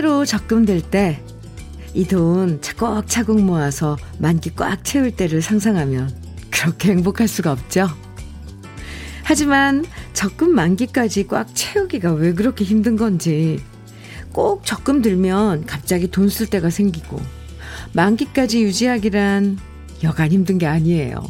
새로 적금들 때 이 돈 차곡차곡 모아서 만기 꽉 채울 때를 상상하면 그렇게 행복할 수가 없죠. 하지만 적금 만기까지 꽉 채우기가 왜 그렇게 힘든 건지, 꼭 적금 들면 갑자기 돈 쓸 때가 생기고 만기까지 유지하기란 여간 힘든 게 아니에요.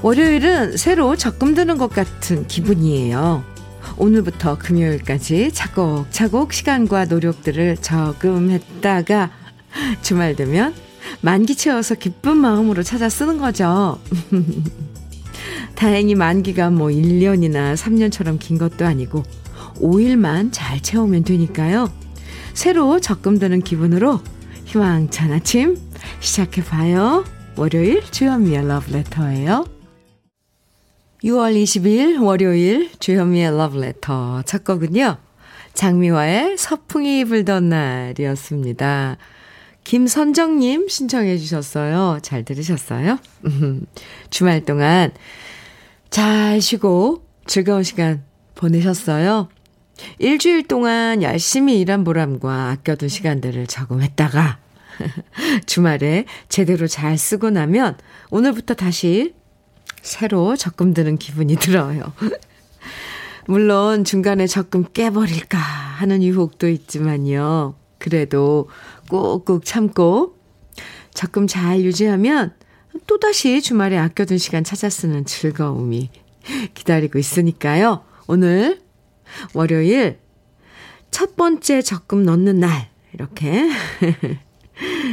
월요일은 새로 적금 드는 것 같은 기분이에요. 오늘부터 금요일까지 차곡차곡 시간과 노력들을 저금했다가 주말 되면 만기 채워서 기쁜 마음으로 찾아 쓰는 거죠. 다행히 만기가 뭐 1년이나 3년처럼 긴 것도 아니고 5일만 잘 채우면 되니까요. 새로 적금 드는 기분으로 희망찬 아침 시작해봐요. 월요일 주현미의 러브레터예요. 6월 20일 월요일 주현미의 러브레터 첫 곡은요, 장미화의 서풍이 불던 날이었습니다. 김선정님 신청해 주셨어요. 잘 들으셨어요? 주말 동안 잘 쉬고 즐거운 시간 보내셨어요? 일주일 동안 열심히 일한 보람과 아껴둔 시간들을 저금했다가 주말에 제대로 잘 쓰고 나면 오늘부터 다시 새로 적금 드는 기분이 들어요. 물론 중간에 적금 깨버릴까 하는 유혹도 있지만요. 그래도 꾹꾹 참고 적금 잘 유지하면 또다시 주말에 아껴둔 시간 찾아 쓰는 즐거움이 기다리고 있으니까요. 오늘 월요일 첫 번째 적금 넣는 날 이렇게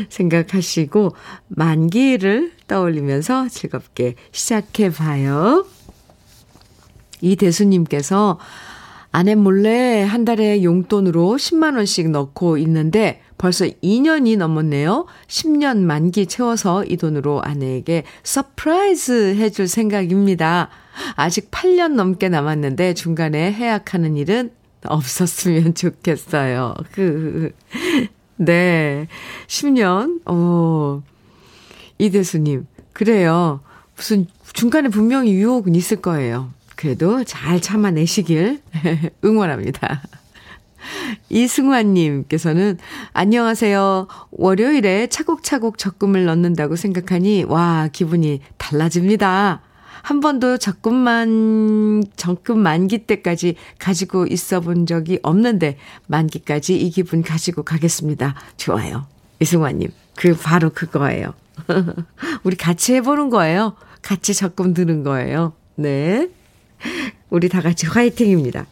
생각하시고 만기를 떠올리면서 즐겁게 시작해봐요. 이대수님께서 아내 몰래 한 달에 용돈으로 10만 원씩 넣고 있는데 벌써 2년이 넘었네요. 10년 만기 채워서 이 돈으로 아내에게 서프라이즈 해줄 생각입니다. 아직 8년 넘게 남았는데 중간에 해약하는 일은 없었으면 좋겠어요. 네, 10년. 이대수님, 그래요. 무슨 중간에 분명히 유혹은 있을 거예요. 그래도 잘 참아내시길 응원합니다. 이승환님께서는 안녕하세요. 월요일에 차곡차곡 적금을 넣는다고 생각하니 와, 기분이 달라집니다. 한 번도 적금 만기 때까지 가지고 있어 본 적이 없는데 만기까지 이 기분 가지고 가겠습니다. 좋아요. 이승환님, 바로 그거예요. 우리 같이 해보는 거예요. 같이 적금 드는 거예요. 네, 우리 다 같이 화이팅입니다.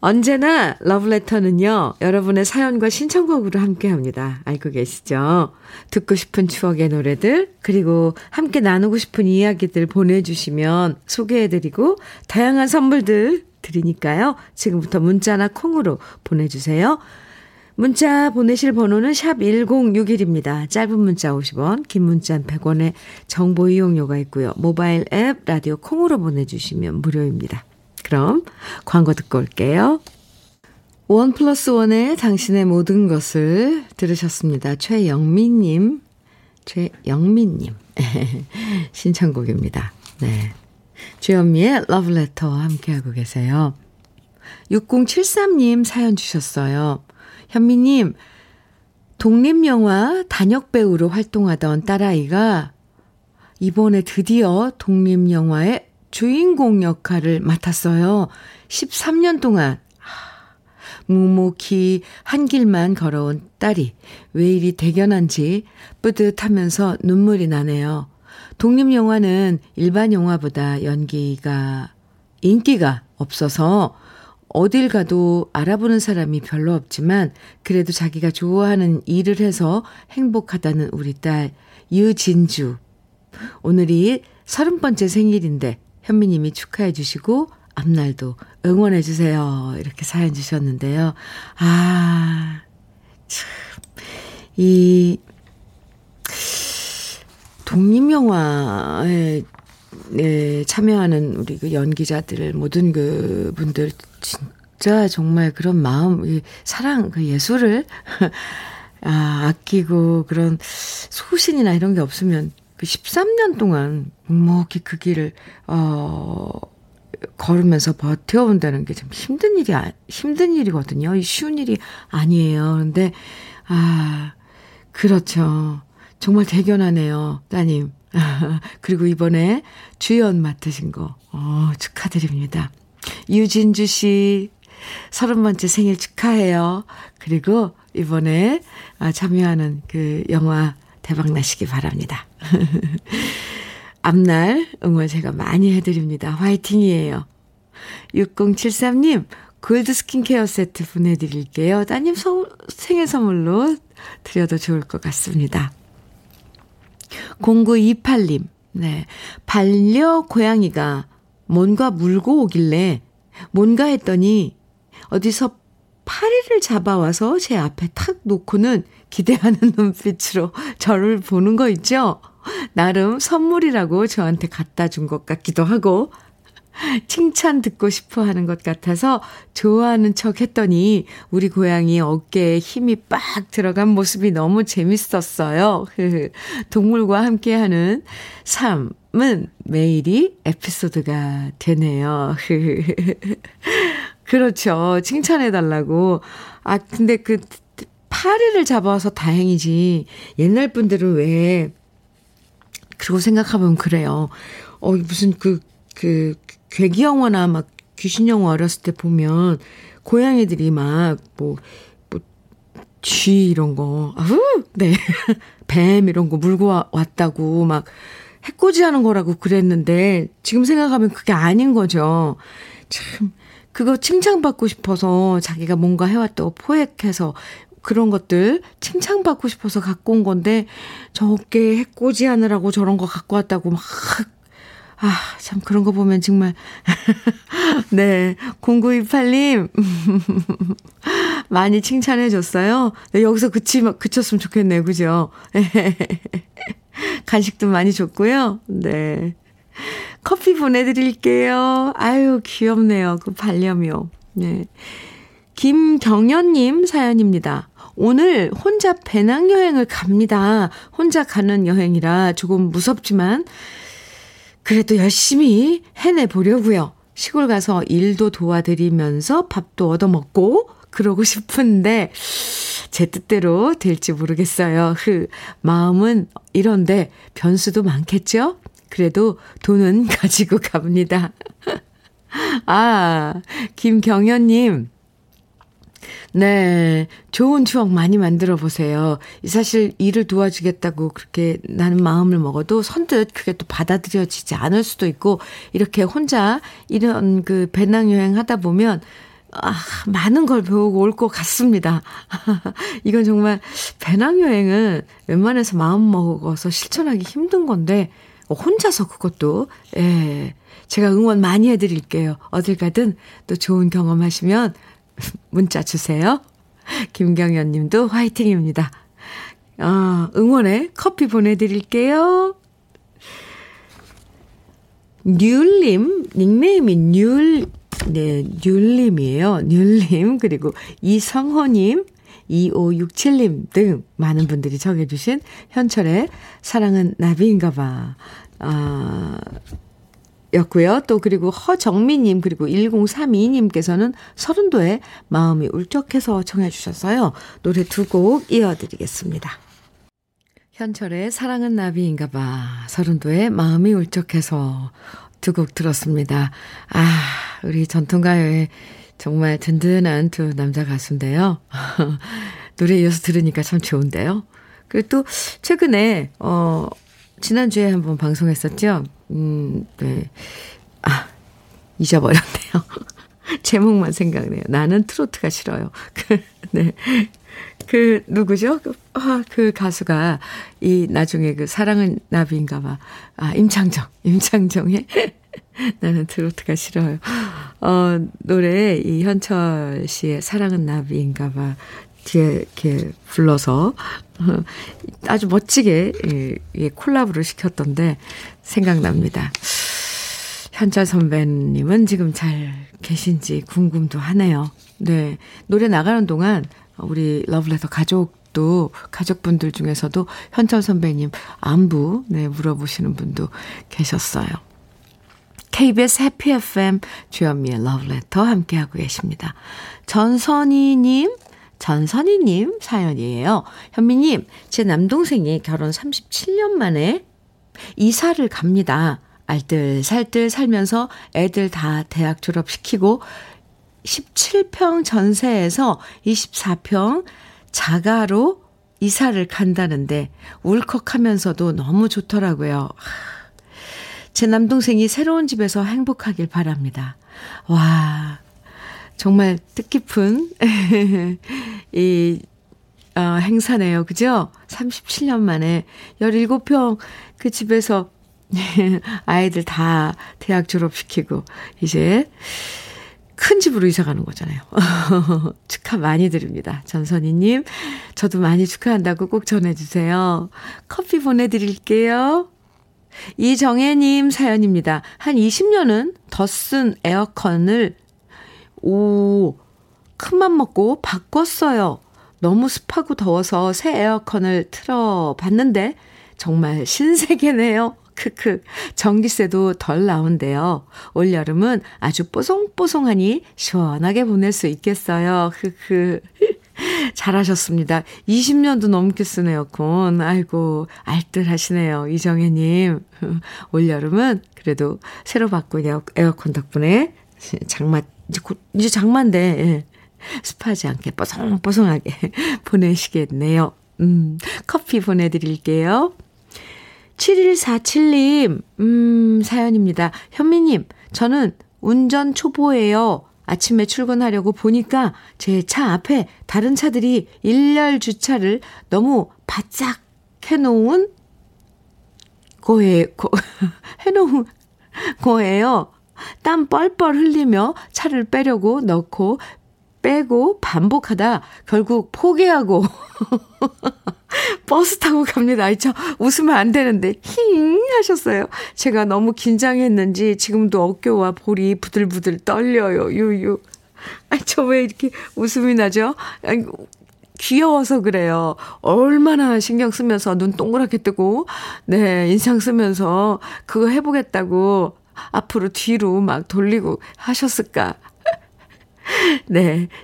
언제나 러브레터는요, 여러분의 사연과 신청곡으로 함께합니다. 알고 계시죠? 듣고 싶은 추억의 노래들, 그리고 함께 나누고 싶은 이야기들 보내주시면 소개해드리고 다양한 선물들 드리니까요. 지금부터 문자나 콩으로 보내주세요. 문자 보내실 번호는 샵 1061입니다. 짧은 문자 50원, 긴 문자 100원에 정보 이용료가 있고요. 모바일 앱 라디오 콩으로 보내주시면 무료입니다. 그럼 광고 듣고 올게요. 1+1의 당신의 모든 것을 들으셨습니다. 최영민님 신청곡입니다. 네, 주현미의 러브레터와 함께하고 계세요. 6073님 사연 주셨어요. 현미님, 독립영화 단역배우로 활동하던 딸아이가 이번에 드디어 독립영화의 주인공 역할을 맡았어요. 13년 동안 묵묵히 한 길만 걸어온 딸이 왜 이리 대견한지 뿌듯하면서 눈물이 나네요. 독립영화는 일반 영화보다 인기가 없어서 어딜 가도 알아보는 사람이 별로 없지만 그래도 자기가 좋아하는 일을 해서 행복하다는 우리 딸 유진주. 오늘이 30번째 생일인데 현미님이 축하해 주시고 앞날도 응원해 주세요. 이렇게 사연 주셨는데요. 아, 참, 이 독립영화에 참여하는 우리 그 연기자들, 모든 그 분들, 진짜 정말 그런 마음, 사랑, 그 예술을 아끼고 그런 소신이나 이런 게 없으면 그 13년 동안 묵묵히 그 길을 걸으면서 버텨온다는 게 참 힘든 일이거든요. 쉬운 일이 아니에요. 그런데 아 그렇죠. 정말 대견하네요, 따님. 그리고 이번에 주연 맡으신 거 축하드립니다. 유진주 씨 30번째 생일 축하해요. 그리고 이번에 참여하는 그 영화 대박 나시기 바랍니다. 앞날 응원 제가 많이 해드립니다. 화이팅이에요. 6073님 골드 스킨케어 세트 보내드릴게요. 따님 생일 선물로 드려도 좋을 것 같습니다. 0928님 네, 반려 고양이가 뭔가 물고 오길래 뭔가 했더니 어디서 파리를 잡아와서 제 앞에 탁 놓고는 기대하는 눈빛으로 저를 보는 거 있죠? 나름 선물이라고 저한테 갖다 준 것 같기도 하고 칭찬 듣고 싶어 하는 것 같아서 좋아하는 척 했더니 우리 고양이 어깨에 힘이 빡 들어간 모습이 너무 재밌었어요. 동물과 함께하는 삶은 매일이 에피소드가 되네요. 그렇죠. 칭찬해달라고. 아, 근데 그 파리를 잡아서 다행이지. 옛날 분들은 왜, 그러고 생각하면 그래요. 무슨 그 괴기 영화나 막 귀신 영화 어렸을 때 보면 고양이들이 막 뭐 쥐 이런 거, 네 뱀 이런 거 물고 왔다고 막 해코지하는 거라고 그랬는데 지금 생각하면 그게 아닌 거죠. 참 그거 칭찬받고 싶어서 자기가 뭔가 해왔다고 포획해서 그런 것들 칭찬받고 싶어서 갖고 온 건데 저 어깨에 해코지하느라고 저런 거 갖고 왔다고 막. 아, 참, 그런 거 보면 정말. 네, 0928님. 많이 칭찬해줬어요. 네, 여기서 그쳤으면 좋겠네요. 그죠? 간식도 많이 줬고요. 네. 커피 보내드릴게요. 아유, 귀엽네요. 그 반려묘. 네. 김경연님 사연입니다. 오늘 혼자 배낭여행을 갑니다. 혼자 가는 여행이라 조금 무섭지만, 그래도 열심히 해내보려고요. 시골 가서 일도 도와드리면서 밥도 얻어먹고 그러고 싶은데 제 뜻대로 될지 모르겠어요. 마음은 이런데 변수도 많겠죠? 그래도 돈은 가지고 갑니다. 아, 김경현님. 네, 좋은 추억 많이 만들어 보세요. 사실 일을 도와주겠다고 그렇게 나는 마음을 먹어도 선뜻 그게 또 받아들여지지 않을 수도 있고 이렇게 혼자 이런 그 배낭여행 하다 보면 많은 걸 배우고 올 것 같습니다. 이건 정말 배낭여행은 웬만해서 마음 먹어서 실천하기 힘든 건데 혼자서 그것도 예, 제가 응원 많이 해드릴게요. 어딜 가든 또 좋은 경험하시면 문자 주세요. 김경연 님도 화이팅입니다. 응원에 커피 보내드릴게요. 뉴님, 닉네임이 뉴님이에요. 뉴님, 그리고 이성호님, 2567님 등 많은 분들이 정해주신 현철의 사랑은 나비인가봐. 였고요. 또 그리고 허정미님 그리고 1032님께서는 서른도에 마음이 울적해서 청해 주셨어요. 노래 두 곡 이어드리겠습니다. 현철의 사랑은 나비인가 봐. 서른도에 마음이 울적해서 두 곡 들었습니다. 아, 우리 전통가요의 정말 든든한 두 남자 가수인데요. 노래 이어서 들으니까 참 좋은데요. 그리고 또 최근에 지난주에 한번 방송했었죠. 네. 아, 잊어버렸네요. 제목만 생각나요. 나는 트로트가 싫어요. 네. 누구죠? 그 가수가, 나중에 사랑은 나비인가 봐. 아, 임창정의 나는 트로트가 싫어요. 노래, 현철 씨의 사랑은 나비인가 봐. 뒤에 이렇게 불러서 아주 멋지게 콜라보를 시켰던데 생각납니다. 현철 선배님은 지금 잘 계신지 궁금도 하네요. 네, 노래 나가는 동안 우리 러브레터 가족분들 중에서도 현철 선배님 안부 물어보시는 분도 계셨어요. KBS 해피 FM 주현미의 러브레터 함께하고 계십니다. 전선희님 사연이에요. 현미님, 제 남동생이 결혼 37년 만에 이사를 갑니다. 알뜰살뜰 살면서 애들 다 대학 졸업시키고 17평 전세에서 24평 자가로 이사를 간다는데 울컥하면서도 너무 좋더라고요. 제 남동생이 새로운 집에서 행복하길 바랍니다. 와, 정말 뜻깊은 이 행사네요. 그죠? 37년 만에 17평 그 집에서 아이들 다 대학 졸업시키고 이제 큰 집으로 이사 가는 거잖아요. 축하 많이 드립니다. 전선희님, 저도 많이 축하한다고 꼭 전해주세요. 커피 보내드릴게요. 이정혜님 사연입니다. 한 20년은 더 쓴 에어컨을 큰맘 먹고 바꿨어요. 너무 습하고 더워서 새 에어컨을 틀어봤는데 정말 신세계네요. 크크. 전기세도 덜 나온대요. 올여름은 아주 뽀송뽀송하니 시원하게 보낼 수 있겠어요. 크크. 잘하셨습니다. 20년도 넘게 쓴 에어컨. 아이고, 알뜰하시네요. 이정혜님. 올여름은 그래도 새로 바꾼 에어컨 덕분에 이제 장마인데 습하지 않게 뽀송뽀송하게 보내시겠네요. 커피 보내드릴게요. 7147님 사연입니다. 현미님, 저는 운전 초보예요. 아침에 출근하려고 보니까 제 차 앞에 다른 차들이 일렬 주차를 너무 바짝 해놓은 거예요. 땀 뻘뻘 흘리며 차를 빼려고 넣고 빼고 반복하다 결국 포기하고 버스 타고 갑니다. 이 차 웃으면 안 되는데 힝 하셨어요. 제가 너무 긴장했는지 지금도 어깨와 볼이 부들부들 떨려요. 유유. 저 왜 이렇게 웃음이 나죠? 아이고, 귀여워서 그래요. 얼마나 신경 쓰면서 눈 동그랗게 뜨고 인상 쓰면서 그거 해보겠다고 앞으로 뒤로 막 돌리고 하셨을까.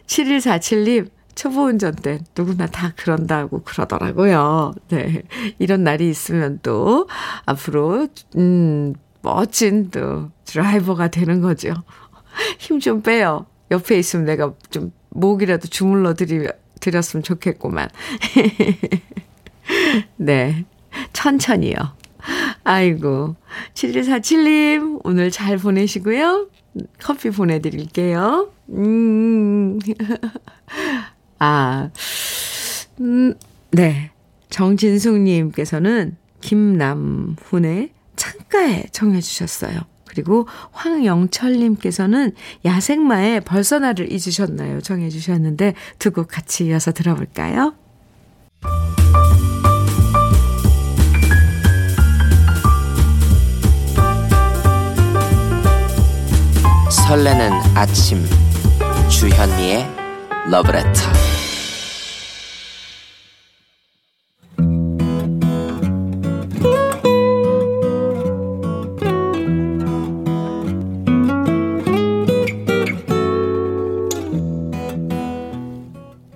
7147님, 초보 운전 때 누구나 다 그런다고 그러더라고요. 이런 날이 있으면 또 앞으로 멋진 또 드라이버가 되는 거죠. 힘 좀 빼요. 옆에 있으면 내가 좀 목이라도 주물러 드렸으면 좋겠구만. 천천히요. 아이고, 7147님, 오늘 잘 보내시고요. 커피 보내드릴게요. 정진숙님께서는 김남훈의 창가에 청해 주셨어요. 그리고 황영철님께서는 야생마의 벌써 나를 잊으셨나요? 청해 주셨는데 두 곡 같이 이어서 들어볼까요? 설레는 아침 주현미의 러브레터.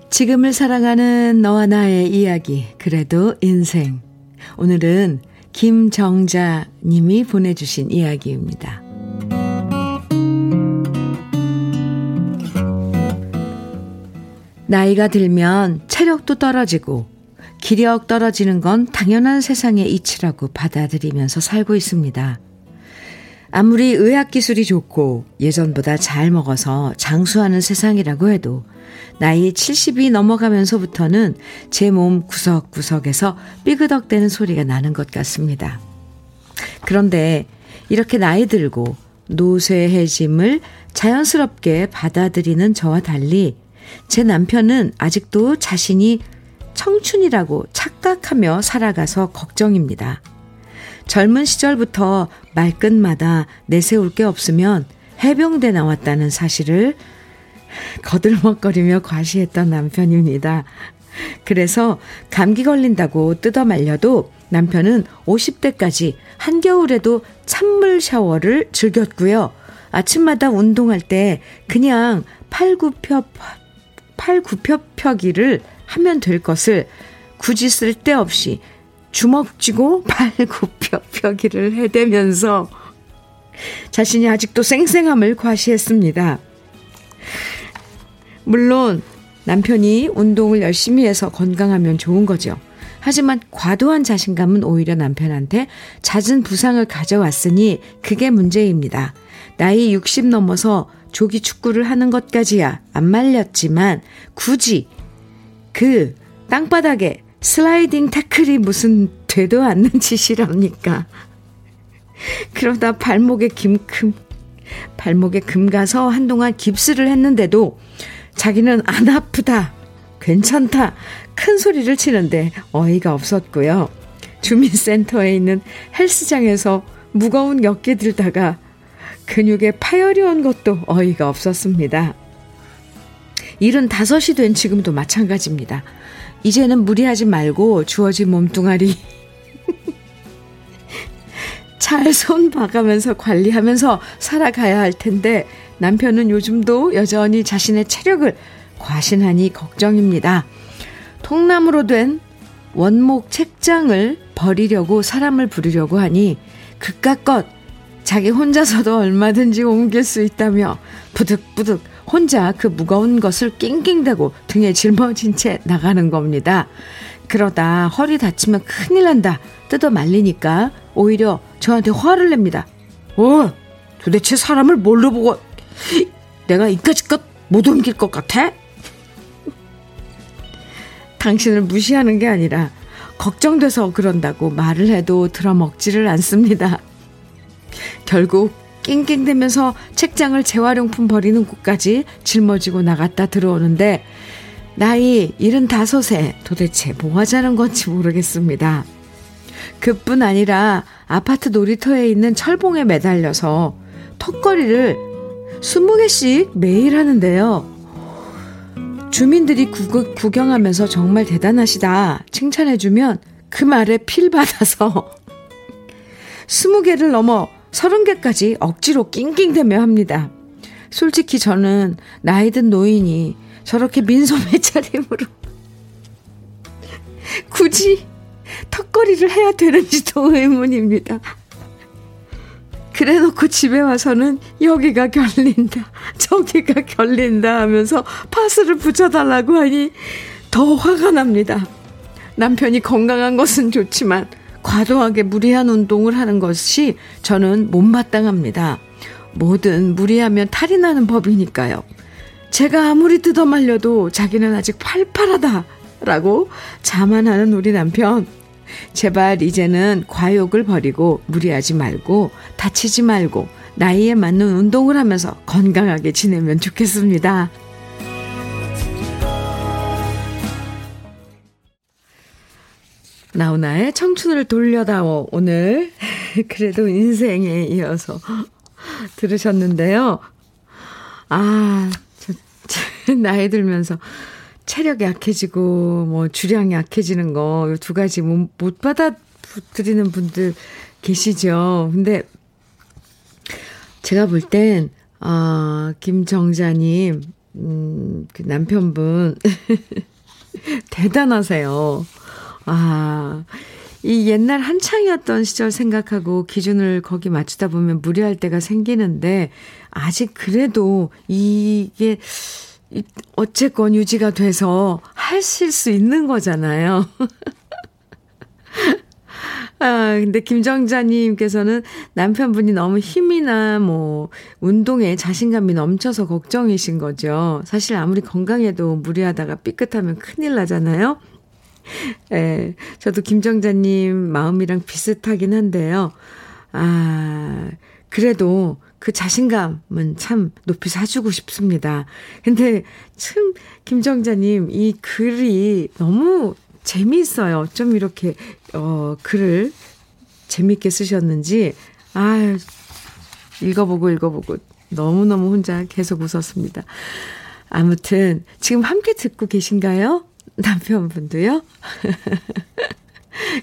지금을 사랑하는 너와 나의 이야기, 그래도 인생. 오늘은 김정자 님이 보내주신 이야기입니다. 나이가 들면 체력도 떨어지고 기력 떨어지는 건 당연한 세상의 이치라고 받아들이면서 살고 있습니다. 아무리 의학기술이 좋고 예전보다 잘 먹어서 장수하는 세상이라고 해도 나이 70이 넘어가면서부터는 제 몸 구석구석에서 삐그덕대는 소리가 나는 것 같습니다. 그런데 이렇게 나이 들고 노쇠해짐을 자연스럽게 받아들이는 저와 달리 제 남편은 아직도 자신이 청춘이라고 착각하며 살아가서 걱정입니다. 젊은 시절부터 말끝마다 내세울 게 없으면 해병대 나왔다는 사실을 거들먹거리며 과시했던 남편입니다. 그래서 감기 걸린다고 뜯어 말려도 남편은 50대까지 한겨울에도 찬물 샤워를 즐겼고요. 아침마다 운동할 때 그냥 팔굽혀펴기를 하면 될 것을 굳이 쓸데없이 주먹 쥐고 팔굽혀펴기를 해대면서 자신이 아직도 쌩쌩함을 과시했습니다. 물론 남편이 운동을 열심히 해서 건강하면 좋은 거죠. 하지만 과도한 자신감은 오히려 남편한테 잦은 부상을 가져왔으니 그게 문제입니다. 나이 60 넘어서 조기 축구를 하는 것까지야 안 말렸지만 굳이 그 땅바닥에 슬라이딩 태클이 무슨 되도 않는 짓이랍니까? 그러다 발목에 금 가서 한동안 깁스를 했는데도 자기는 안 아프다, 괜찮다 큰 소리를 치는데 어이가 없었고요. 주민센터에 있는 헬스장에서 무거운 역기 들다가 근육에 파열이 온 것도 어이가 없었습니다. 75이 된 지금도 마찬가지입니다. 이제는 무리하지 말고 주어진 몸뚱아리 잘 손 봐가면서 관리하면서 살아가야 할 텐데 남편은 요즘도 여전히 자신의 체력을 과신하니 걱정입니다. 통나무로 된 원목 책장을 버리려고 사람을 부르려고 하니 그깟것 자기 혼자서도 얼마든지 옮길 수 있다며 부득부득 혼자 그 무거운 것을 낑낑대고 등에 짊어진 채 나가는 겁니다. 그러다 허리 다치면 큰일 난다 뜯어 말리니까 오히려 저한테 화를 냅니다. 도대체 사람을 뭘로 보고 내가 이까짓껏 못 옮길 것 같아? 당신을 무시하는 게 아니라 걱정돼서 그런다고 말을 해도 들어먹지를 않습니다. 결국 낑낑대면서 책장을 재활용품 버리는 곳까지 짊어지고 나갔다 들어오는데 나이 75세 도대체 뭐 하자는 건지 모르겠습니다. 그뿐 아니라 아파트 놀이터에 있는 철봉에 매달려서 턱걸이를 20개씩 매일 하는데요. 주민들이 구경하면서 정말 대단하시다 칭찬해주면 그 말에 필 받아서 20개를 넘어 30개까지 억지로 낑낑대며 합니다. 솔직히 저는 나이든 노인이 저렇게 민소매 차림으로 굳이 턱걸이를 해야 되는지도 의문입니다. 그래놓고 집에 와서는 여기가 결린다 저기가 결린다 하면서 파스를 붙여달라고 하니 더 화가 납니다. 남편이 건강한 것은 좋지만 과도하게 무리한 운동을 하는 것이 저는 못마땅합니다. 뭐든 무리하면 탈이 나는 법이니까요. 제가 아무리 뜯어 말려도 자기는 아직 팔팔하다라고 자만하는 우리 남편. 제발 이제는 과욕을 버리고 무리하지 말고 다치지 말고 나이에 맞는 운동을 하면서 건강하게 지내면 좋겠습니다. 나훈아의 청춘을 돌려다오 오늘 그래도 인생에 이어서 들으셨는데요. 저 나이 들면서 체력이 약해지고 주량이 약해지는 거 두 가지 못 받아들이는 분들 계시죠. 근데 제가 볼 땐 김정자님 그 남편분 대단하세요. 이 옛날 한창이었던 시절 생각하고 기준을 거기 맞추다 보면 무리할 때가 생기는데 아직 그래도 이게 어쨌건 유지가 돼서 하실 수 있는 거잖아요. 근데 김정자님께서는 남편분이 너무 힘이나 운동에 자신감이 넘쳐서 걱정이신 거죠. 사실 아무리 건강해도 무리하다가 삐끗하면 큰일 나잖아요. 예, 저도 김정자님 마음이랑 비슷하긴 한데요. 그래도 그 자신감은 참 높이 사주고 싶습니다. 근데 참 김정자님 이 글이 너무 재미있어요. 어쩜 이렇게 글을 재미있게 쓰셨는지 읽어보고 너무너무 혼자 계속 웃었습니다. 아무튼 지금 함께 듣고 계신가요? 남편분도요?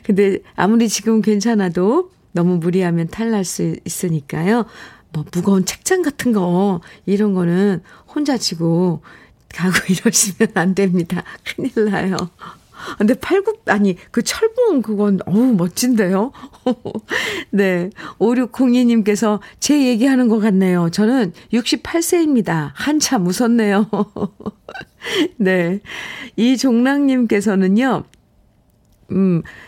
근데 아무리 지금 괜찮아도 너무 무리하면 탈날 수 있으니까요. 뭐 무거운 책장 같은 거 이런 거는 혼자 지고 가고 이러시면 안 됩니다. 큰일 나요. 근데 그 철봉 그건 어우 멋진데요. 네. 5602님께서 제 얘기하는 것 같네요. 저는 68세입니다. 한참 웃었네요. 네. 이종락님께서는요.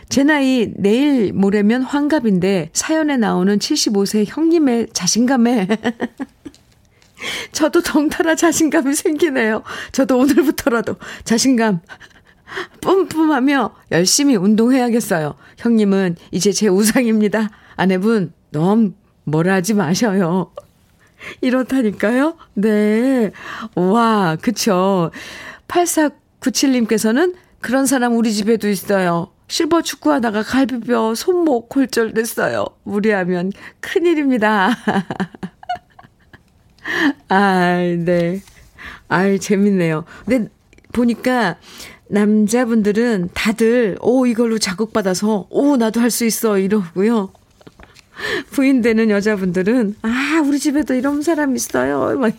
제 나이 내일 모레면 환갑인데 사연에 나오는 75세 형님의 자신감에 저도 덩달아 자신감이 생기네요. 저도 오늘부터라도 자신감 뿜뿜하며 열심히 운동해야겠어요. 형님은 이제 제 우상입니다. 아내분 너무 뭐라 하지 마셔요. 이렇다니까요. 네. 와, 그쵸. 8497님께서는 그런 사람 우리 집에도 있어요. 실버 축구하다가 갈비뼈 손목 골절됐어요. 무리하면 큰일입니다. 아, 네. 아이, 재밌네요. 근데 보니까 남자분들은 다들 이걸로 자극받아서 나도 할 수 있어 이러고요. 부인 되는 여자분들은 우리 집에도 이런 사람 있어요. 막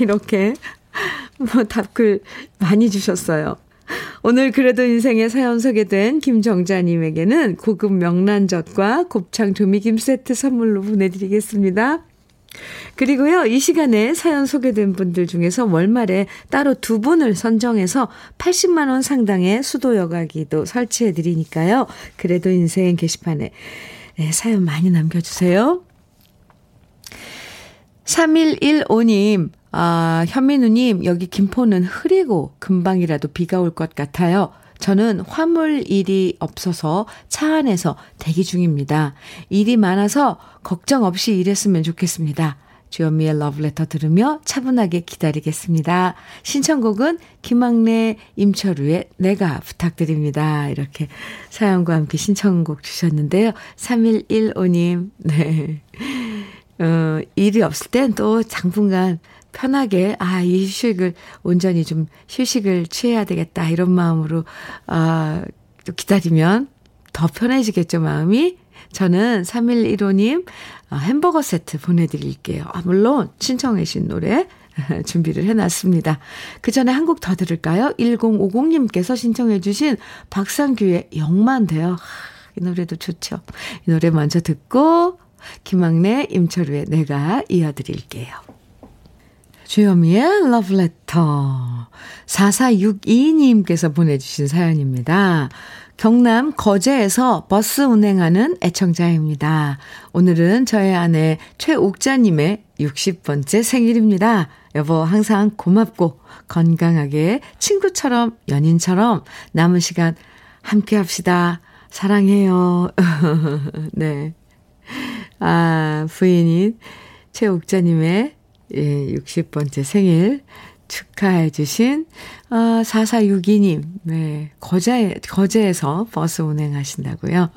이렇게 답글 많이 주셨어요. 오늘 그래도 인생의 사연 소개된 김정자님에게는 고급 명란젓과 곱창 조미김 세트 선물로 보내드리겠습니다. 그리고요, 이 시간에 사연 소개된 분들 중에서 월말에 따로 두 분을 선정해서 80만 원 상당의 수도 여과기도 설치해 드리니까요. 그래도 인생 게시판에 사연 많이 남겨주세요. 3115님, 현민우님, 여기 김포는 흐리고 금방이라도 비가 올 것 같아요. 저는 화물 일이 없어서 차 안에서 대기 중입니다. 일이 많아서 걱정 없이 일했으면 좋겠습니다. 주현미의 러브레터 들으며 차분하게 기다리겠습니다. 신청곡은 김학래, 임철우의 내가 부탁드립니다. 이렇게 사연과 함께 신청곡 주셨는데요. 3115님, 네. 일이 없을 땐 또 당분간 편하게 이 휴식을 온전히 좀 휴식을 취해야 되겠다 이런 마음으로 기다리면 더 편해지겠죠, 마음이. 저는 3115님 햄버거 세트 보내드릴게요. 물론 신청해 주신 노래 준비를 해놨습니다. 그 전에 한 곡 더 들을까요? 1050님께서 신청해 주신 박상규의 영만 돼요. 이 노래도 좋죠. 이 노래 먼저 듣고 김학래, 임철우의 내가 이어드릴게요. 주현미의 러브레터. 4462님께서 보내주신 사연입니다. 경남 거제에서 버스 운행하는 애청자입니다. 오늘은 저의 아내 최옥자님의 60번째 생일입니다. 여보, 항상 고맙고 건강하게 친구처럼 연인처럼 남은 시간 함께 합시다. 사랑해요. 네. 부인인 최옥자님의 60번째 생일 축하해 주신 4462님, 네, 거제에서 버스 운행하신다고요.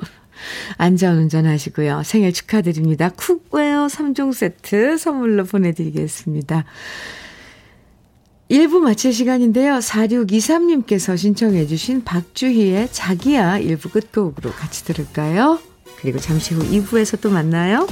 안전운전 하시고요. 생일 축하드립니다. 쿡웨어 3종 세트 선물로 보내드리겠습니다. 1부 마칠 시간인데요. 4623님께서 신청해 주신 박주희의 자기야 1부 끝곡으로 같이 들을까요? 그리고 잠시 후 2부에서 또 만나요.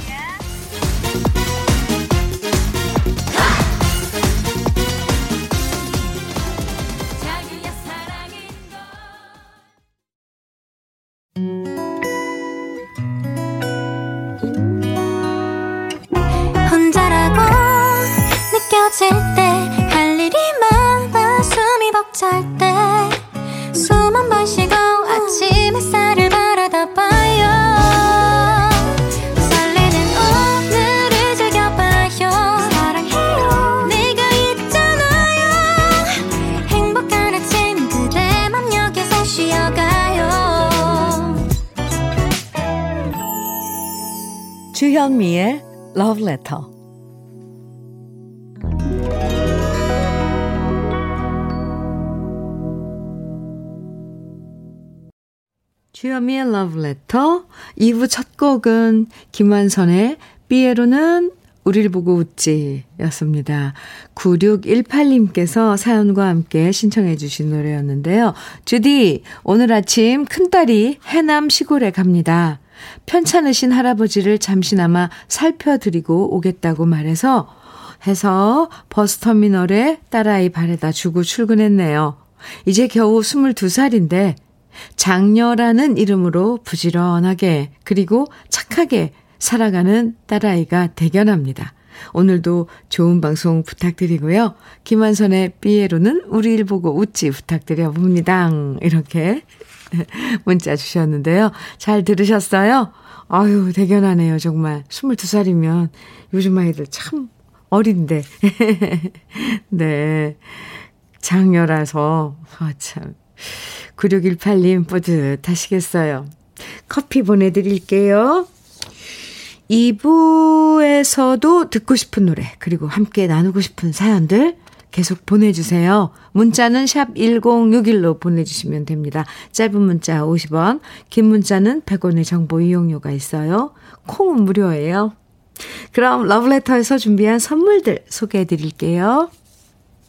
혼자라고 느껴질 때 할 일이 많아 숨이 벅찰 때 숨 한 번 쉬고 아침 햇살을 바라다 봐요. 주현미의 러브레터. 주현미의 러브레터 2부 첫 곡은 김완선의 삐에로는 우릴 보고 웃지 였습니다. 9618님께서 사연과 함께 신청해 주신 노래였는데요. 주디, 오늘 아침 큰딸이 해남 시골에 갑니다. 편찮으신 할아버지를 잠시나마 살펴드리고 오겠다고 해서 버스터미널에 딸아이 바래다 주고 출근했네요. 이제 겨우 22살인데 장녀라는 이름으로 부지런하게 그리고 착하게 살아가는 딸아이가 대견합니다. 오늘도 좋은 방송 부탁드리고요. 김한선의 삐에로는 우리를 보고 웃지 부탁드려봅니다. 이렇게 문자 주셨는데요. 잘 들으셨어요? 아유, 대견하네요. 정말 22살이면 요즘 아이들 참 어린데. 네, 장녀라서 참 9618님 뿌듯하시겠어요. 커피 보내드릴게요. 2부에서도 듣고 싶은 노래 그리고 함께 나누고 싶은 사연들 계속 보내주세요. 문자는 샵 1061로 보내주시면 됩니다. 짧은 문자 50원, 긴 문자는 100원의 정보 이용료가 있어요. 콩은 무료예요. 그럼 러브레터에서 준비한 선물들 소개해드릴게요.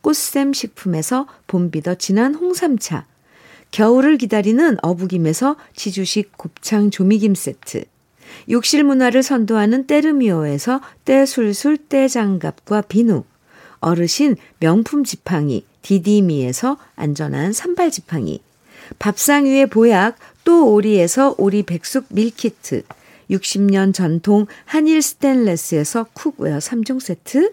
꽃샘 식품에서 봄비더 진한 홍삼차, 겨울을 기다리는 어부김에서 지주식 곱창 조미김 세트, 욕실 문화를 선도하는 때르미오에서 때술술 때장갑과 비누, 어르신 명품 지팡이 디디미에서 안전한 산발 지팡이, 밥상 위의 보약 또 오리에서 오리 백숙 밀키트, 60년 전통 한일 스테인레스에서 쿡웨어 3종 세트,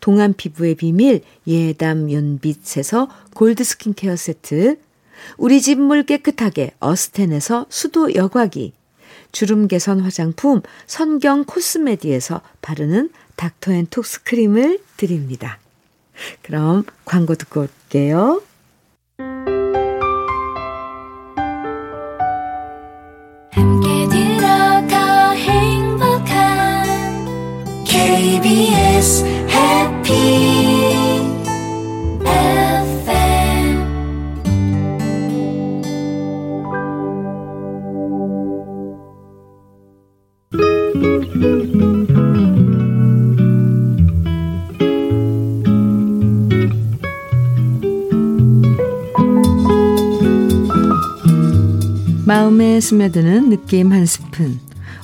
동안 피부의 비밀 예담 윤빛에서 골드 스킨케어 세트, 우리 집 물 깨끗하게 어스텐에서 수도 여과기, 주름 개선 화장품 선경 코스메디에서 바르는 닥터앤톡스 크림을 드립니다. 그럼 광고 듣고 올게요. 함께 들어가 행복한 KBS 해피 마음에 스며드는 느낌 한 스푼.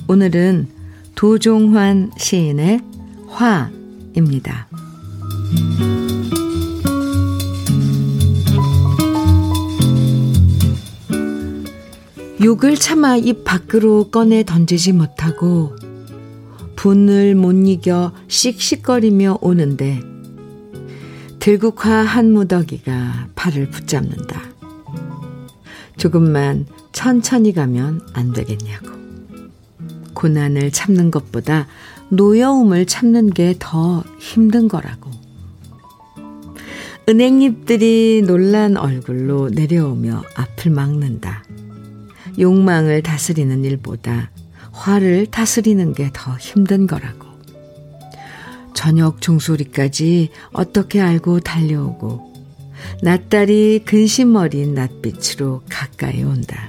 오늘은 도종환 시인의 화입니다. 욕을 참아 입 밖으로 꺼내 던지지 못하고 분을 못 이겨 씩씩거리며 오는데 들국화 한 무더기가 팔을 붙잡는다. 조금만 천천히 가면 안 되겠냐고. 고난을 참는 것보다 노여움을 참는 게 더 힘든 거라고. 은행잎들이 놀란 얼굴로 내려오며 앞을 막는다. 욕망을 다스리는 일보다 화를 다스리는 게 더 힘든 거라고. 저녁 종소리까지 어떻게 알고 달려오고 낯달이 근심 어린 낯빛으로 가까이 온다.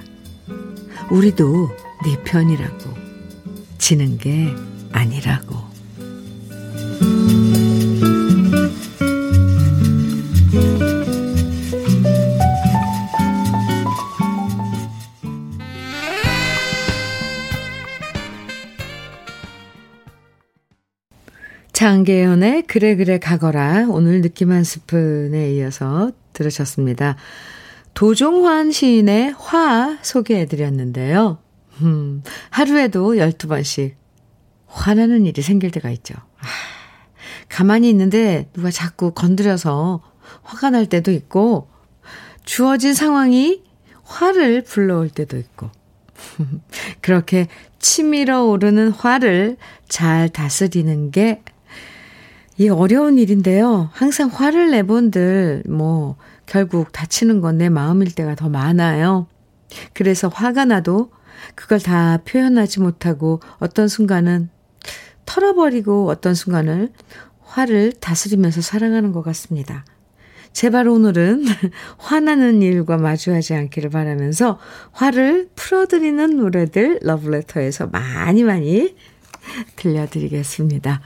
우리도 네 편이라고, 지는 게 아니라고. 장계연의 그래 가거라 오늘 느낌 한 스푼에 이어서 들으셨습니다. 도종환 시인의 화 소개해드렸는데요. 하루에도 12번씩 화나는 일이 생길 때가 있죠. 가만히 있는데 누가 자꾸 건드려서 화가 날 때도 있고 주어진 상황이 화를 불러올 때도 있고 그렇게 치밀어 오르는 화를 잘 다스리는 게 이 어려운 일인데요. 항상 화를 내본들 결국 다치는 건 내 마음일 때가 더 많아요. 그래서 화가 나도 그걸 다 표현하지 못하고 어떤 순간은 털어버리고 어떤 순간을 화를 다스리면서 살아가는 것 같습니다. 제발 오늘은 화나는 일과 마주하지 않기를 바라면서 화를 풀어드리는 노래들 러브레터에서 많이 들려드리겠습니다.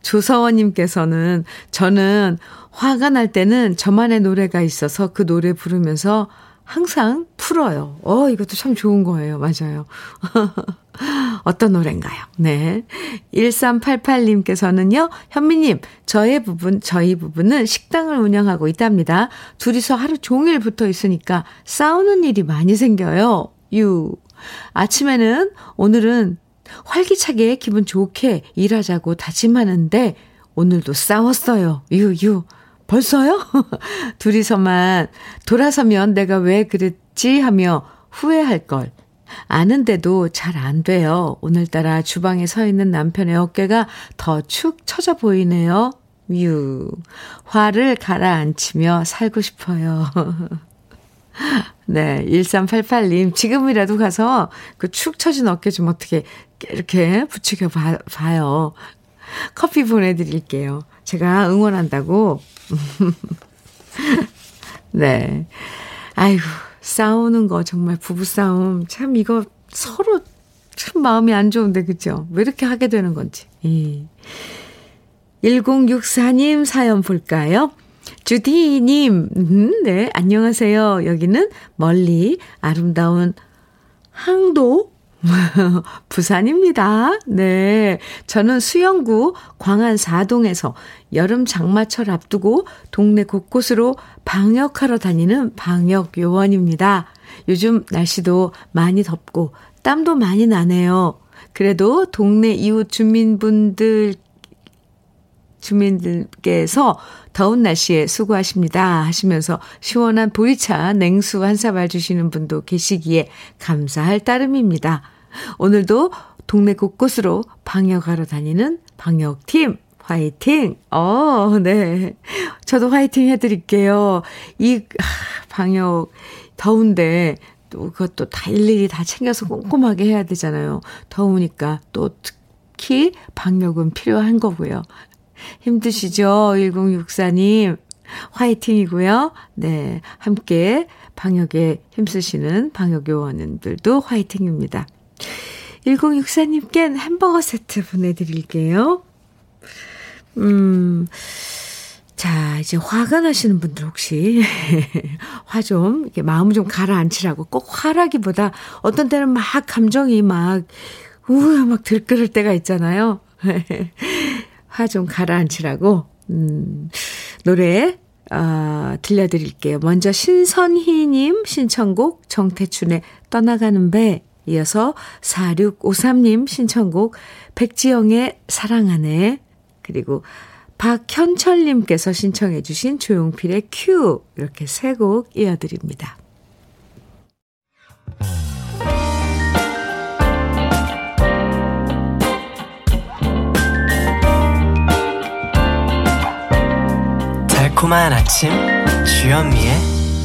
조서원님께서는 저는 화가 날 때는 저만의 노래가 있어서 그 노래 부르면서 항상 풀어요. 이것도 참 좋은 거예요. 맞아요. 어떤 노래인가요? 네. 1388님께서는요. 현미님, 저희 부부는 식당을 운영하고 있답니다. 둘이서 하루 종일 붙어 있으니까 싸우는 일이 많이 생겨요. 아침에는 오늘은 활기차게 기분 좋게 일하자고 다짐하는데 오늘도 싸웠어요. 벌써요? 둘이서만 돌아서면 내가 왜 그랬지 하며 후회할 걸. 아는데도 잘 안 돼요. 오늘따라 주방에 서 있는 남편의 어깨가 더 축 처져 보이네요. 화를 가라앉히며 살고 싶어요. 네, 1388님 지금이라도 가서 그 축 처진 어깨 좀 어떻게 이렇게 부추겨 봐요. 커피 보내드릴게요. 제가 응원한다고. 네. 아이고, 싸우는 거 정말 부부싸움. 참 이거 서로 참 마음이 안 좋은데, 그죠? 왜 이렇게 하게 되는 건지. 1064님 사연 볼까요? 주디님, 네, 안녕하세요. 여기는 멀리 아름다운 항도 부산입니다. 네, 저는 수영구 광안 4동에서 여름 장마철 앞두고 동네 곳곳으로 방역하러 다니는 방역요원입니다. 요즘 날씨도 많이 덥고 땀도 많이 나네요. 그래도 동네 이웃 주민들께서 더운 날씨에 수고하십니다 하시면서 시원한 보리차 냉수 한 사발 주시는 분도 계시기에 감사할 따름입니다. 오늘도 동네 곳곳으로 방역하러 다니는 방역팀 화이팅! 네. 저도 화이팅 해드릴게요. 방역 더운데 또 그것도 다 일일이 다 챙겨서 꼼꼼하게 해야 되잖아요. 더우니까 또 특히 방역은 필요한 거고요. 힘드시죠? 1064님. 화이팅이고요. 네. 함께 방역에 힘쓰시는 방역요원들도 화이팅입니다. 1064님께는 햄버거 세트 보내드릴게요. 자, 이제 화가 나시는 분들 혹시 화 좀, 이렇게 마음 좀 가라앉히라고 꼭 화라기보다 어떤 때는 막 감정이 막 들끓을 때가 있잖아요. 화 좀 가라앉히라고 노래 들려드릴게요. 먼저 신선희님 신청곡 정태춘의 떠나가는 배 이어서 4653님 신청곡 백지영의 사랑하네 그리고 박현철님께서 신청해 주신 조용필의 큐 이렇게 세 곡 이어드립니다. 달콤한 아침 주현미의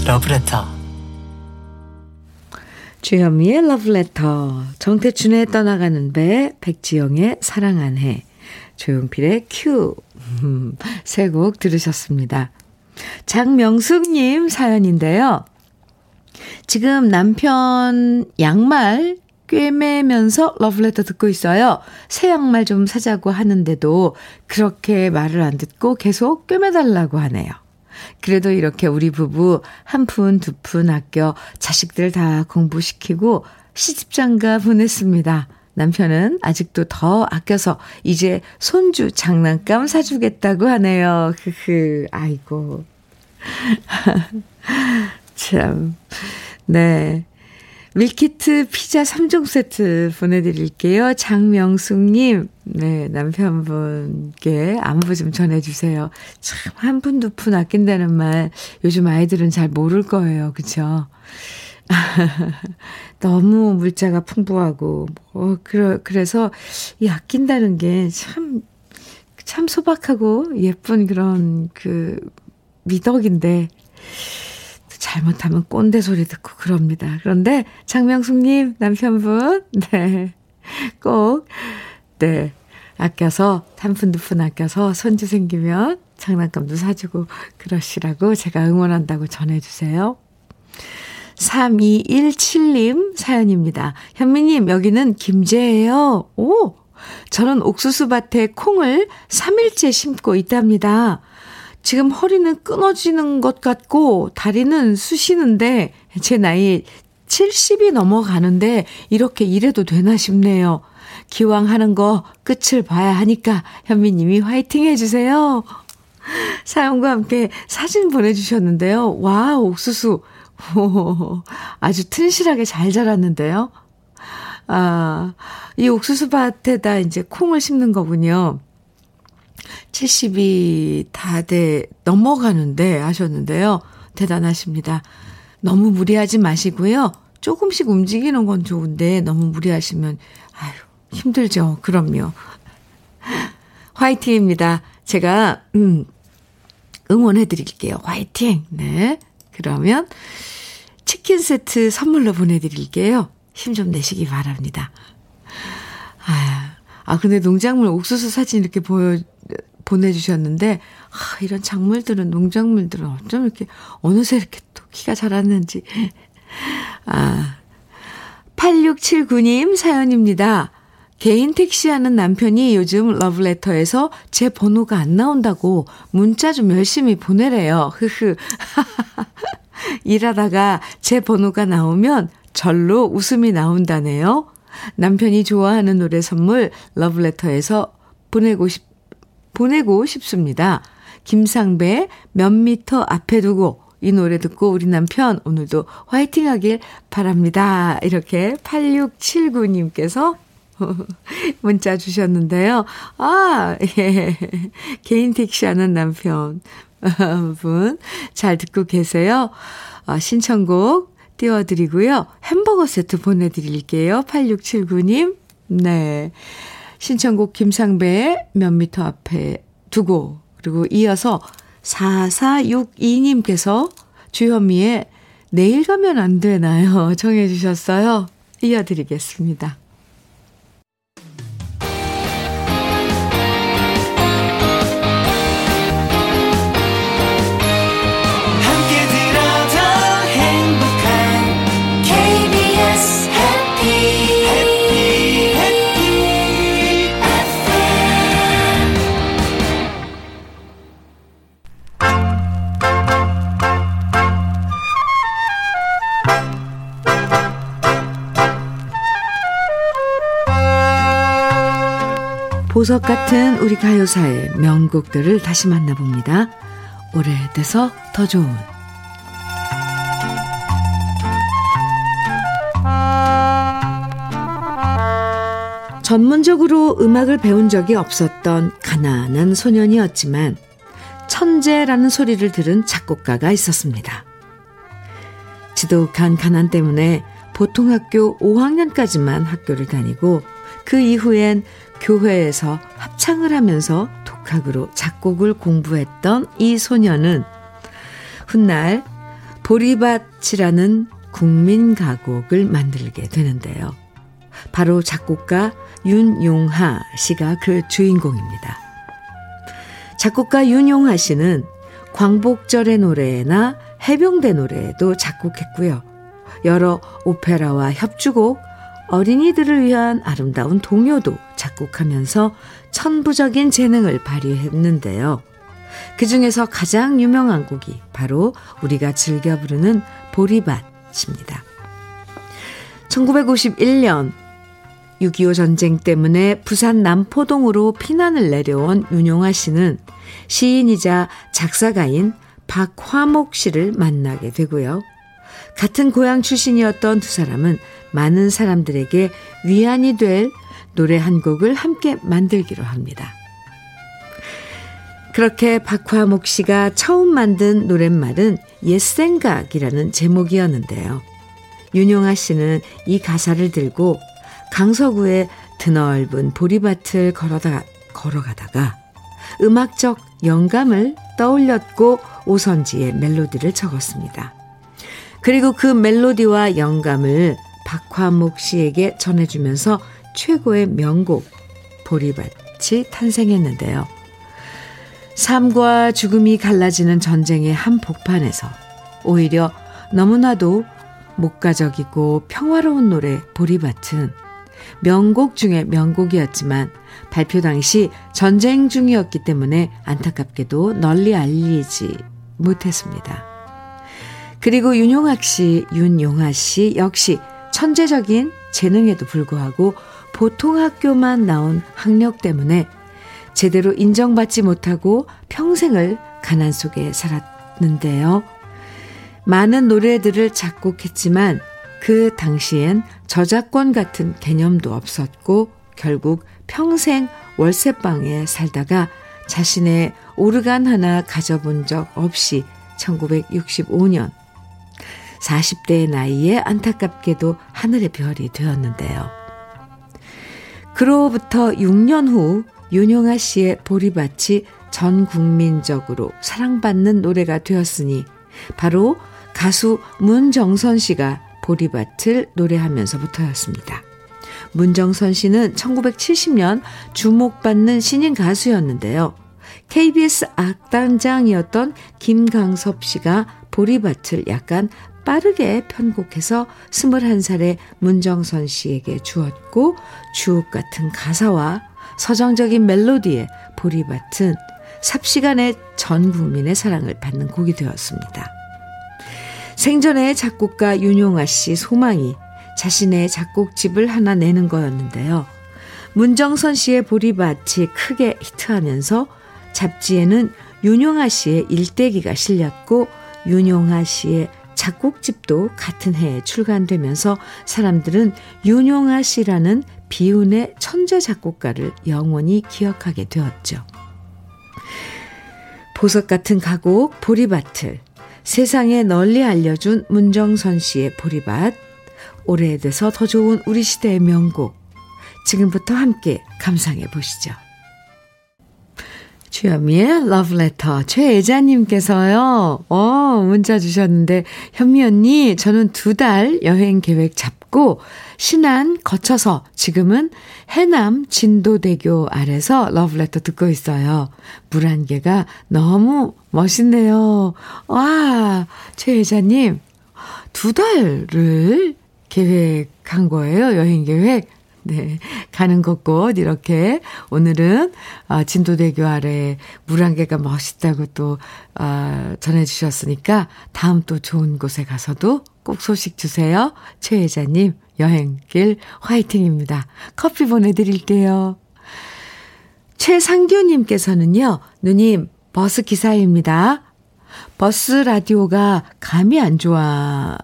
러브레터 주현미의 러브레터, 정태춘의 떠나가는 배, 백지영의 사랑한 해, 조용필의 큐, 세 곡 들으셨습니다. 장명숙님 사연인데요. 지금 남편 양말 꿰매면서 러브레터 듣고 있어요. 새 양말 좀 사자고 하는데도 그렇게 말을 안 듣고 계속 꿰매달라고 하네요. 그래도 이렇게 우리 부부 한 푼 두 푼 아껴 자식들 다 공부시키고 시집장가 보냈습니다. 남편은 아직도 더 아껴서 이제 손주 장난감 사주겠다고 하네요. 아이고. 참. 네. 밀키트 피자 3종 세트 보내드릴게요. 장명숙님, 네, 남편분께 안부 좀 전해주세요. 참, 한 푼 두 푼 아낀다는 말 요즘 아이들은 잘 모를 거예요. 그쵸? 너무 물자가 풍부하고, 그래서 이 아낀다는 게 참 소박하고 예쁜 그런 그 미덕인데, 잘못하면 꼰대 소리 듣고 그럽니다. 그런데 장명숙님 남편분, 네, 꼭, 네, 아껴서 한 푼 두 푼 아껴서 손주 생기면 장난감도 사주고 그러시라고 제가 응원한다고 전해주세요. 3217님 사연입니다. 현미님 여기는 김제예요. 오, 저는 옥수수밭에 콩을 3일째 심고 있답니다. 지금 허리는 끊어지는 것 같고 다리는 쑤시는데 제 나이 70이 넘어가는데 이렇게 일해도 되나 싶네요. 기왕 하는 거 끝을 봐야 하니까 현미님이 화이팅 해주세요. 사연과 함께 사진 보내주셨는데요. 와, 옥수수 오, 아주 튼실하게 잘 자랐는데요. 아, 이 옥수수밭에다 이제 콩을 심는 거군요. 70이 넘어가는데 하셨는데요. 대단하십니다. 너무 무리하지 마시고요. 조금씩 움직이는 건 좋은데 너무 무리하시면 아유 힘들죠. 그럼요. 화이팅입니다. 제가 응원해드릴게요. 화이팅. 네. 그러면 치킨 세트 선물로 보내드릴게요. 힘 좀 내시기 바랍니다. 근데 농작물 옥수수 사진 이렇게 보내주셨는데, 이런 농작물들은 어쩜 이렇게, 어느새 이렇게 또 키가 자랐는지. 8679님 사연입니다. 개인 택시하는 남편이 요즘 러브레터에서 제 번호가 안 나온다고 문자 좀 열심히 보내래요. 일하다가 제 번호가 나오면 절로 웃음이 나온다네요. 남편이 좋아하는 노래 선물 러브레터에서 보내고 싶습니다. 김상배 몇 미터 앞에 두고 이 노래 듣고 우리 남편 오늘도 화이팅 하길 바랍니다. 이렇게 8679님께서 문자 주셨는데요. 예. 개인 택시하는 남편 분 잘 듣고 계세요. 신청곡 띄워드리고요. 햄버거 세트 보내드릴게요. 8679님. 네. 신청곡 김상배의 몇 미터 앞에 두고, 그리고 이어서 4462님께서 주현미의 내일 가면 안 되나요? 정해 주셨어요. 이어드리겠습니다. 보석 같은 우리 가요사의 명곡들을 다시 만나봅니다. 오래돼서 더 좋은. 전문적으로 음악을 배운 적이 없었던 가난한 소년이었지만 천재라는 소리를 들은 작곡가가 있었습니다. 지독한 가난 때문에 보통 학교 5학년까지만 학교를 다니고 그 이후엔 교회에서 합창을 하면서 독학으로 작곡을 공부했던 이 소녀는 훗날 보리밭이라는 국민 가곡을 만들게 되는데요. 바로 작곡가 윤용하 씨가 그 주인공입니다. 작곡가 윤용하 씨는 광복절의 노래나 해병대 노래도 작곡했고요. 여러 오페라와 협주곡, 어린이들을 위한 아름다운 동요도 작곡하면서 천부적인 재능을 발휘했는데요. 그 중에서 가장 유명한 곡이 바로 우리가 즐겨 부르는 보리밭입니다. 1951년 6.25 전쟁 때문에 부산 남포동으로 피난을 내려온 윤용아 씨는 시인이자 작사가인 박화목 씨를 만나게 되고요. 같은 고향 출신이었던 두 사람은 많은 사람들에게 위안이 될 노래 한 곡을 함께 만들기로 합니다. 그렇게 박화목 씨가 처음 만든 노랫말은 옛생각이라는 제목이었는데요. 윤용아 씨는 이 가사를 들고 강서구의 드넓은 보리밭을 걸어가다가 음악적 영감을 떠올렸고 오선지의 멜로디를 적었습니다. 그리고 그 멜로디와 영감을 박화목 씨에게 전해주면서 최고의 명곡 보리밭이 탄생했는데요. 삶과 죽음이 갈라지는 전쟁의 한 복판에서 오히려 너무나도 목가적이고 평화로운 노래 보리밭은 명곡 중에 명곡이었지만 발표 당시 전쟁 중이었기 때문에 안타깝게도 널리 알리지 못했습니다. 그리고 윤용아 씨 역시 천재적인 재능에도 불구하고 보통 학교만 나온 학력 때문에 제대로 인정받지 못하고 평생을 가난 속에 살았는데요. 많은 노래들을 작곡했지만 그 당시엔 저작권 같은 개념도 없었고 결국 평생 월세방에 살다가 자신의 오르간 하나 가져본 적 없이 1965년 40대의 나이에 안타깝게도 하늘의 별이 되었는데요. 그로부터 6년 후 윤용아 씨의 보리밭이 전 국민적으로 사랑받는 노래가 되었으니 바로 가수 문정선 씨가 보리밭을 노래하면서부터였습니다. 문정선 씨는 1970년 주목받는 신인 가수였는데요. KBS 악단장이었던 김강섭 씨가 보리밭을 약간 빠르게 편곡해서 21살의 문정선 씨에게 주었고 주옥 같은 가사와 서정적인 멜로디에 보리밭은 삽시간에 전 국민의 사랑을 받는 곡이 되었습니다. 생전에 작곡가 윤용아 씨 소망이 자신의 작곡집을 하나 내는 거였는데요. 문정선 씨의 보리밭이 크게 히트하면서 잡지에는 윤용아 씨의 일대기가 실렸고 윤용아 씨의 작곡집도 같은 해에 출간되면서 사람들은 윤용아 씨라는 비운의 천재 작곡가를 영원히 기억하게 되었죠. 보석 같은 가곡 보리밭을 세상에 널리 알려준 문정선 씨의 보리밭, 오래돼서 더 좋은 우리 시대의 명곡, 지금부터 함께 감상해 보시죠. 주현미의 러브레터 최애자님께서요. 문자 주셨는데 현미 언니 저는 2달 여행 계획 잡고 신안 거쳐서 지금은 해남 진도대교 아래서 러브레터 듣고 있어요. 물안개가 너무 멋있네요. 와 최애자님 2달을 계획한 거예요. 여행 계획. 네, 가는 곳곳 이렇게 오늘은 진도대교 아래 물안개가 멋있다고 또 전해주셨으니까 다음 또 좋은 곳에 가서도 꼭 소식 주세요. 최혜자님 여행길 화이팅입니다. 커피 보내드릴게요. 최상규님께서는요. 누님 버스 기사입니다. 버스 라디오가 감이 안 좋아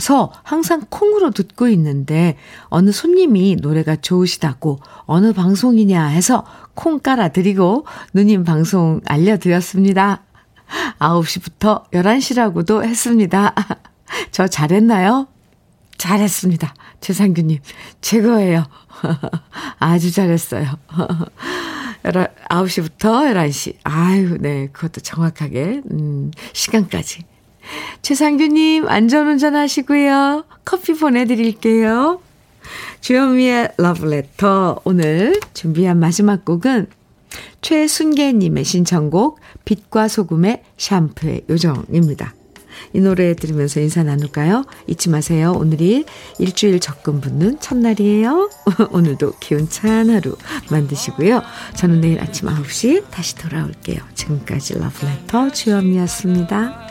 서 항상 콩으로 듣고 있는데 어느 손님이 노래가 좋으시다고 어느 방송이냐 해서 콩 깔아드리고 누님 방송 알려드렸습니다. 9시부터 11시라고도 했습니다. 저 잘했나요? 잘했습니다. 최상규님 최고예요. 아주 잘했어요. 9시부터 11시. 아유, 네, 그것도 정확하게 시간까지. 최상규님 안전운전 하시고요. 커피 보내드릴게요. 주현미의 러브레터 오늘 준비한 마지막 곡은 최순계님의 신청곡 빛과 소금의 샴푸의 요정입니다. 이 노래 들으면서 인사 나눌까요? 잊지 마세요. 오늘이 일주일 적금 붙는 첫날이에요. 오늘도 기운찬 하루 만드시고요. 저는 내일 아침 9시 다시 돌아올게요. 지금까지 러브레터 주현미였습니다.